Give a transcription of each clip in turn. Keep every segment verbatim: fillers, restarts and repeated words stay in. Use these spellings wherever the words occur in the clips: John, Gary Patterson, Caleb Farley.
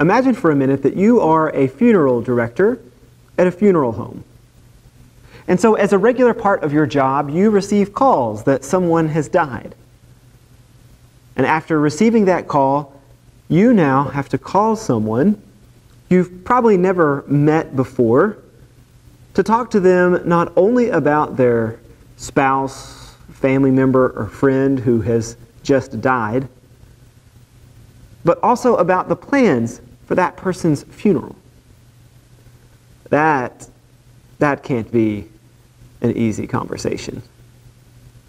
Imagine for a minute that you are a funeral director at a funeral home. And so as a regular part of your job, you receive calls that someone has died. And after receiving that call, you now have to call someone you've probably never met before to talk to them not only about their spouse, family member, or friend who has just died, but also about the plans for that person's funeral. That, that can't be an easy conversation.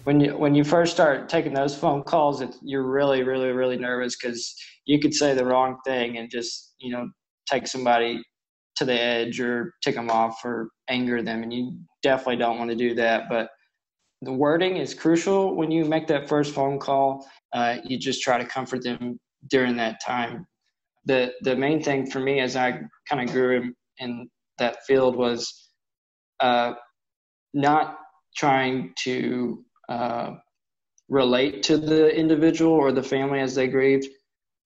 When you, when you first start taking those phone calls, it's, you're really, really, really nervous because you could say the wrong thing and just, you know, take somebody to the edge or tick them off or anger them. And you definitely don't want to do that. But the wording is crucial when you make that first phone call. Uh, you just try to comfort them during that time. The, the main thing for me as I kind of grew in, in that field was uh, not trying to uh, relate to the individual or the family as they grieved.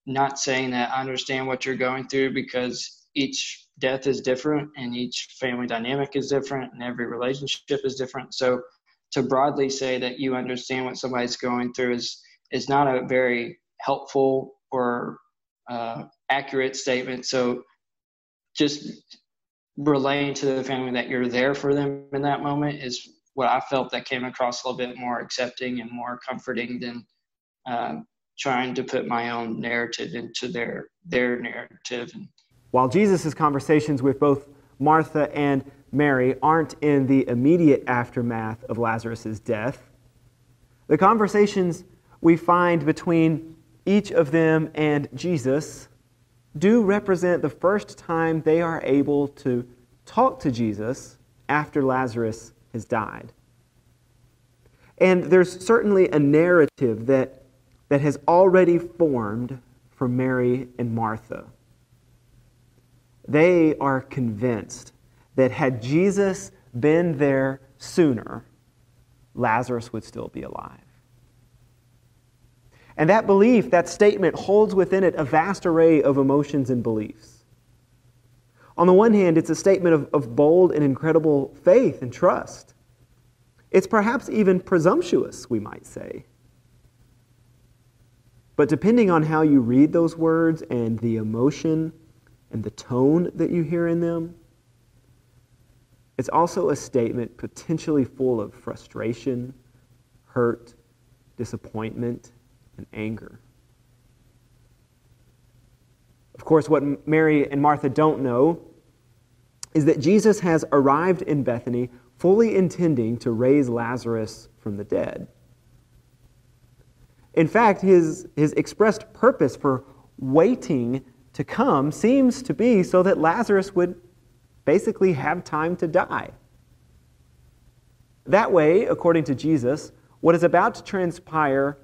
Not saying that I understand what you're going through, because each death is different and each family dynamic is different and every relationship is different. So to broadly say that you understand what somebody's going through is, is not a very helpful or uh, accurate statement. So just relaying to the family that you're there for them in that moment is what I felt that came across a little bit more accepting and more comforting than uh, trying to put my own narrative into their, their narrative. While Jesus' conversations with both Martha and Mary aren't in the immediate aftermath of Lazarus' death, the conversations we find between each of them and Jesus do represent the first time they are able to talk to Jesus after Lazarus has died. And there's certainly a narrative that that has already formed for Mary and Martha. They are convinced that had Jesus been there sooner, Lazarus would still be alive. And that belief, that statement, holds within it a vast array of emotions and beliefs. On the one hand, it's a statement of, of bold and incredible faith and trust. It's perhaps even presumptuous, we might say. But depending on how you read those words and the emotion and the tone that you hear in them, it's also a statement potentially full of frustration, hurt, disappointment, and anger. Of course, what Mary and Martha don't know is that Jesus has arrived in Bethany fully intending to raise Lazarus from the dead. In fact, his, his expressed purpose for waiting to come seems to be so that Lazarus would basically have time to die. That way, according to Jesus, what is about to transpire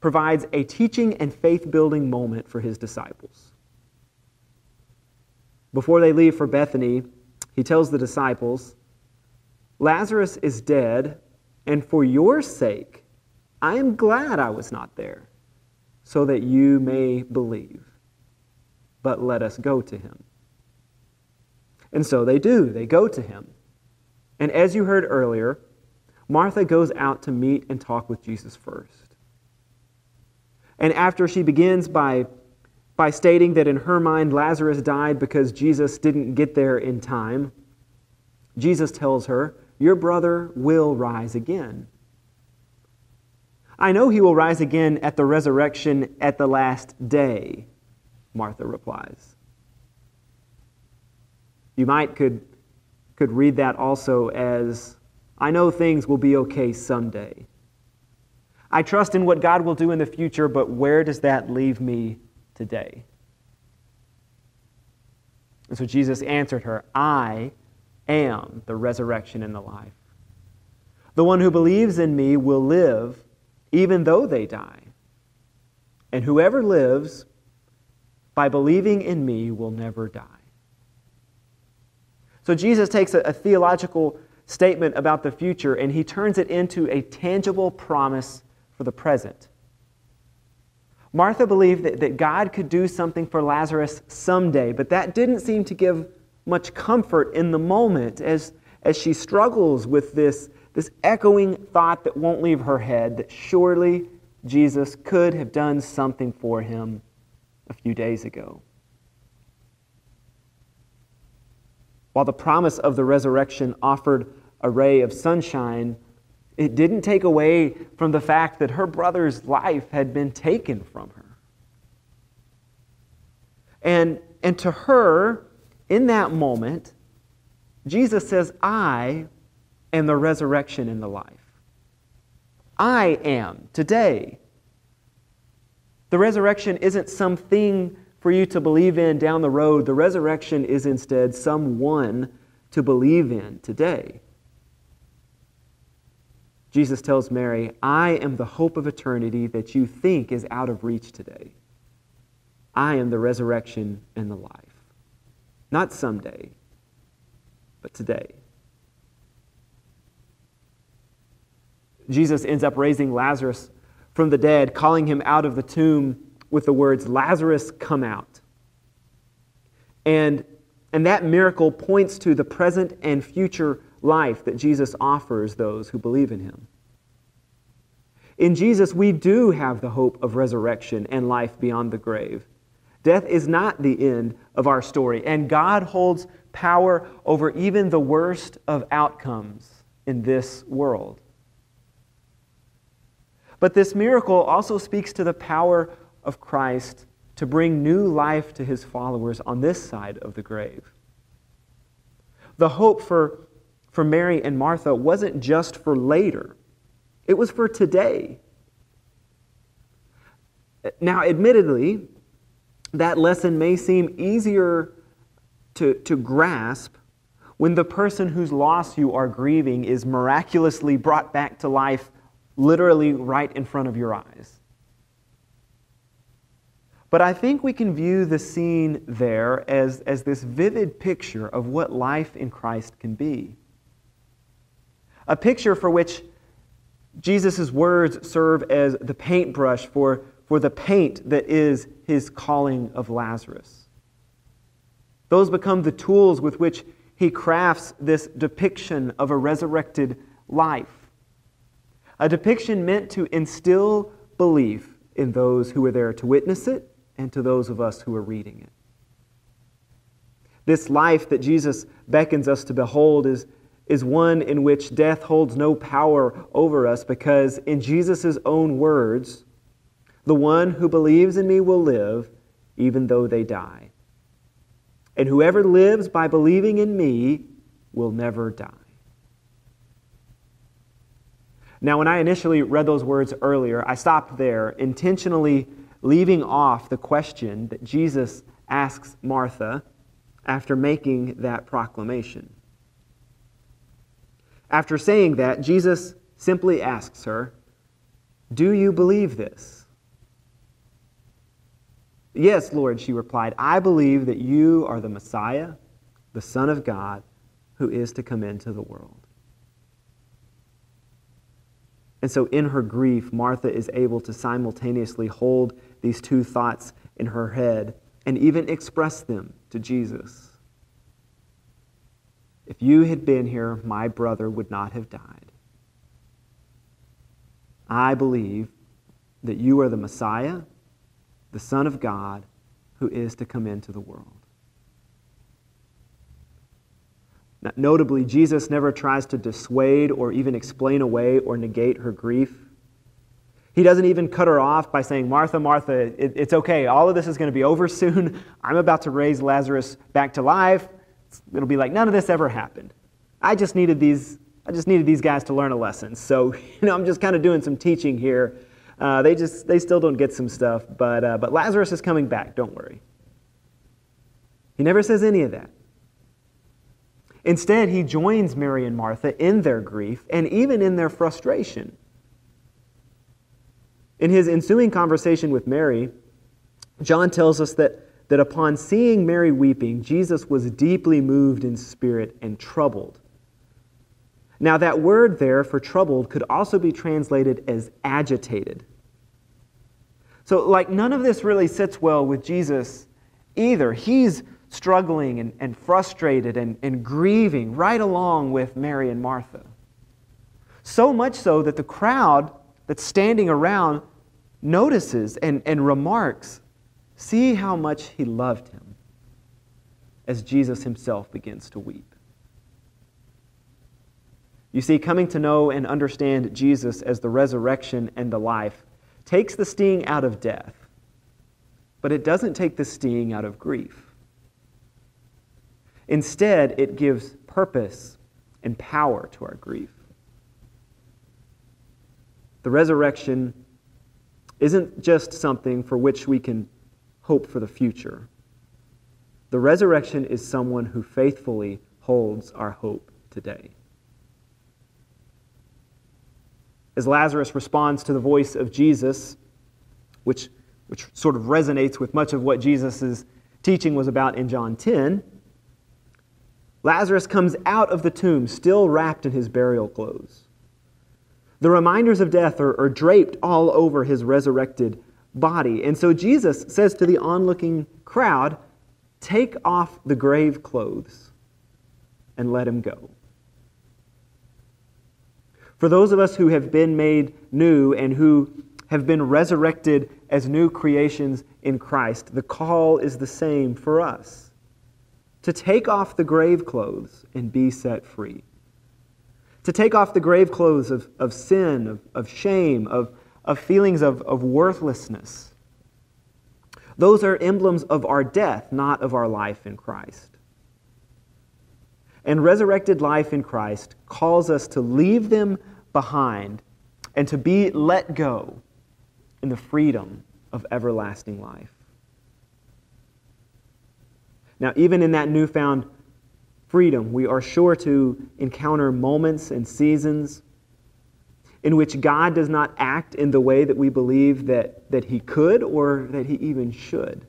provides a teaching and faith-building moment for his disciples. Before they leave for Bethany, he tells the disciples, "Lazarus is dead, and for your sake, I am glad I was not there, so that you may believe. But let us go to him." And so they do. They go to him. And as you heard earlier, Martha goes out to meet and talk with Jesus first. And after she begins by, by stating that in her mind Lazarus died because Jesus didn't get there in time, Jesus tells her, "Your brother will rise again. I know he will rise again at the resurrection at the last day," Martha replies. You might could, could read that also as, "I know things will be okay someday. I trust in what God will do in the future, but where does that leave me today?" And so Jesus answered her, "I am the resurrection and the life. The one who believes in me will live even though they die. And whoever lives by believing in me will never die." So Jesus takes a, a theological statement about the future and he turns it into a tangible promise for the present. Martha believed that, that God could do something for Lazarus someday, but that didn't seem to give much comfort in the moment as, as she struggles with this, this echoing thought that won't leave her head, that surely Jesus could have done something for him a few days ago. While the promise of the resurrection offered a ray of sunshine, it didn't take away from the fact that her brother's life had been taken from her. And, and to her, in that moment, Jesus says, I am the resurrection and the life. I am today. The resurrection isn't something for you to believe in down the road. The resurrection is instead someone to believe in today. Jesus tells Mary, I am the hope of eternity that you think is out of reach today. I am the resurrection and the life. Not someday, but today. Jesus ends up raising Lazarus from the dead, calling him out of the tomb with the words, Lazarus, come out. And, and that miracle points to the present and future life that Jesus offers those who believe in him. In Jesus, we do have the hope of resurrection and life beyond the grave. Death is not the end of our story, and God holds power over even the worst of outcomes in this world. But this miracle also speaks to the power of Christ to bring new life to his followers on this side of the grave. The hope for For Mary and Martha wasn't just for later. It was for today. Now, admittedly, that lesson may seem easier to, to grasp when the person whose loss you are grieving is miraculously brought back to life literally right in front of your eyes. But I think we can view the scene there as, as this vivid picture of what life in Christ can be. A picture for which Jesus' words serve as the paintbrush for, for the paint that is his calling of Lazarus. Those become the tools with which he crafts this depiction of a resurrected life, a depiction meant to instill belief in those who were there to witness it and to those of us who are reading it. This life that Jesus beckons us to behold is is one in which death holds no power over us, because in Jesus' own words, the one who believes in me will live even though they die. And whoever lives by believing in me will never die. Now, when I initially read those words earlier, I stopped there, intentionally leaving off the question that Jesus asks Martha after making that proclamation. After saying that, Jesus simply asks her, do you believe this? Yes, Lord, she replied, I believe that you are the Messiah, the Son of God, who is to come into the world. And so in her grief, Martha is able to simultaneously hold these two thoughts in her head and even express them to Jesus. If you had been here, my brother would not have died. I believe that you are the Messiah, the Son of God, who is to come into the world. Now, notably, Jesus never tries to dissuade or even explain away or negate her grief. He doesn't even cut her off by saying, Martha, Martha, it, it's okay. All of this is going to be over soon. I'm about to raise Lazarus back to life. It'll be like, none of this ever happened. I just needed these I just needed these guys to learn a lesson. So, you know, I'm just kind of doing some teaching here. Uh, they just, they still don't get some stuff, but, uh, but Lazarus is coming back, don't worry. He never says any of that. Instead, he joins Mary and Martha in their grief and even in their frustration. In his ensuing conversation with Mary, John tells us that that upon seeing Mary weeping, Jesus was deeply moved in spirit and troubled. Now, that word there for troubled could also be translated as agitated. So like none of this really sits well with Jesus either. He's struggling and, and frustrated and, and grieving right along with Mary and Martha. So much so that the crowd that's standing around notices and, and remarks, see how much he loved him, as Jesus himself begins to weep. You see, coming to know and understand Jesus as the resurrection and the life takes the sting out of death, but it doesn't take the sting out of grief. Instead, it gives purpose and power to our grief. The resurrection isn't just something for which we can hope for the future. The resurrection is someone who faithfully holds our hope today. As Lazarus responds to the voice of Jesus, which, which sort of resonates with much of what Jesus' teaching was about in John ten, Lazarus comes out of the tomb still wrapped in his burial clothes. The reminders of death are, are draped all over his resurrected body. And so Jesus says to the onlooking crowd, "Take off the grave clothes and let him go." For those of us who have been made new and who have been resurrected as new creations in Christ, the call is the same for us: to take off the grave clothes and be set free. To take off the grave clothes of, of sin, of, of shame, of, of feelings of, of worthlessness. Those are emblems of our death, not of our life in Christ. And resurrected life in Christ calls us to leave them behind and to be let go in the freedom of everlasting life. Now, even in that newfound freedom, we are sure to encounter moments and seasons in which God does not act in the way that we believe that, that He could or that He even should.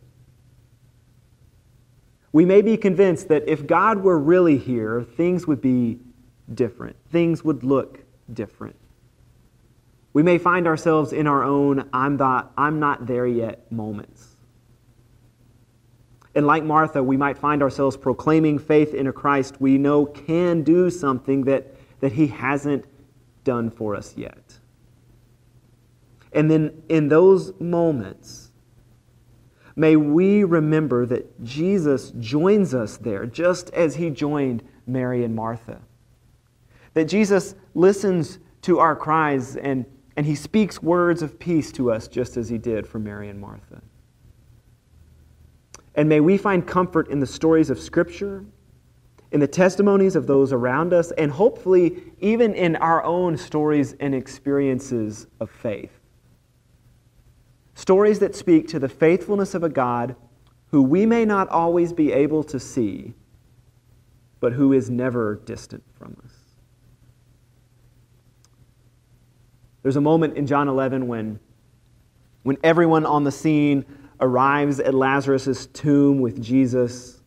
We may be convinced that if God were really here, things would be different. Things would look different. We may find ourselves in our own I'm not, I'm not there yet moments. And like Martha, we might find ourselves proclaiming faith in a Christ we know can do something that, that He hasn't done for us yet. And then in those moments, may we remember that Jesus joins us there just as He joined Mary and Martha. That Jesus listens to our cries and, and He speaks words of peace to us just as He did for Mary and Martha. And may we find comfort in the stories of Scripture, in the testimonies of those around us, and hopefully even in our own stories and experiences of faith. Stories that speak to the faithfulness of a God who we may not always be able to see, but who is never distant from us. There's a moment in John eleven when, when everyone on the scene arrives at Lazarus' tomb with Jesus,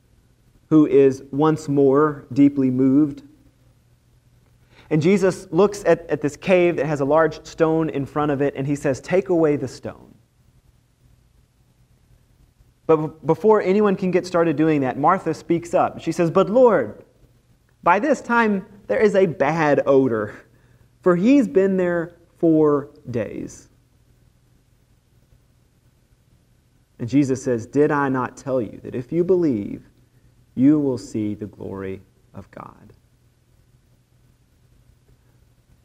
who is once more deeply moved. And Jesus looks at, at this cave that has a large stone in front of it, and He says, "Take away the stone." But before anyone can get started doing that, Martha speaks up. She says, "But Lord, by this time there is a bad odor, for he's been there four days." And Jesus says, "Did I not tell you that if you believe, you will see the glory of God?"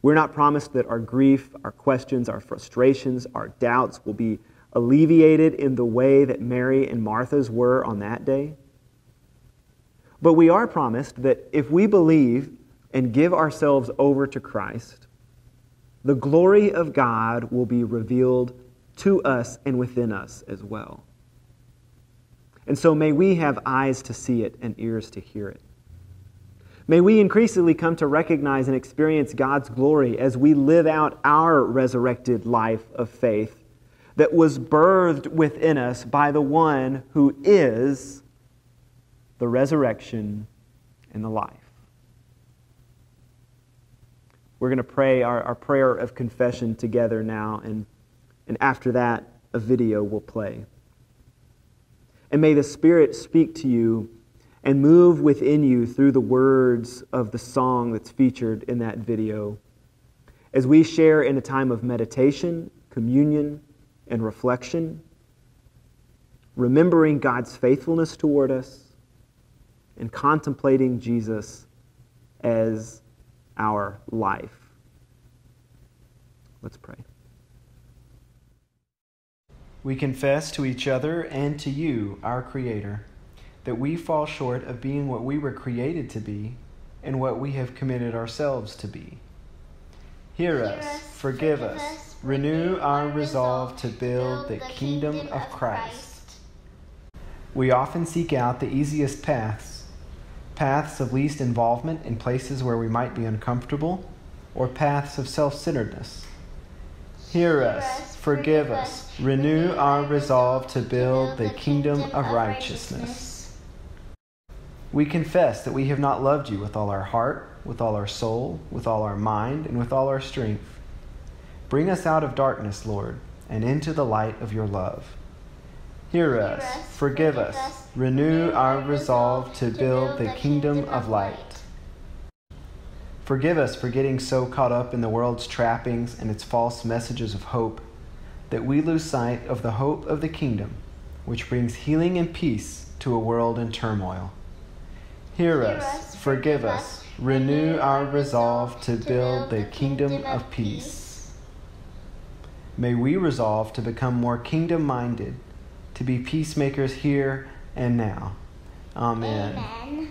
We're not promised that our grief, our questions, our frustrations, our doubts will be alleviated in the way that Mary and Martha's were on that day. But we are promised that if we believe and give ourselves over to Christ, the glory of God will be revealed to us and within us as well. And so may we have eyes to see it and ears to hear it. May we increasingly come to recognize and experience God's glory as we live out our resurrected life of faith that was birthed within us by the one who is the resurrection and the life. We're going to pray our, our prayer of confession together now, and And after that, a video will play. And may the Spirit speak to you and move within you through the words of the song that's featured in that video as we share in a time of meditation, communion, and reflection, remembering God's faithfulness toward us and contemplating Jesus as our life. Let's pray. We confess to each other and to you, our Creator, that we fall short of being what we were created to be and what we have committed ourselves to be. Hear us, forgive us, renew our resolve to build the kingdom of Christ. We often seek out the easiest paths, paths of least involvement in places where we might be uncomfortable, or paths of self-centeredness. Hear us, forgive us, renew our resolve to build the kingdom of righteousness. We confess that we have not loved you with all our heart, with all our soul, with all our mind, and with all our strength. Bring us out of darkness, Lord, and into the light of your love. Hear us, forgive us, renew our resolve to build the kingdom of light. Forgive us for getting so caught up in the world's trappings and its false messages of hope that we lose sight of the hope of the kingdom, which brings healing and peace to a world in turmoil. Hear us, forgive us, renew our resolve to build the kingdom of peace. May we resolve to become more kingdom-minded, to be peacemakers here and now. Amen. Amen.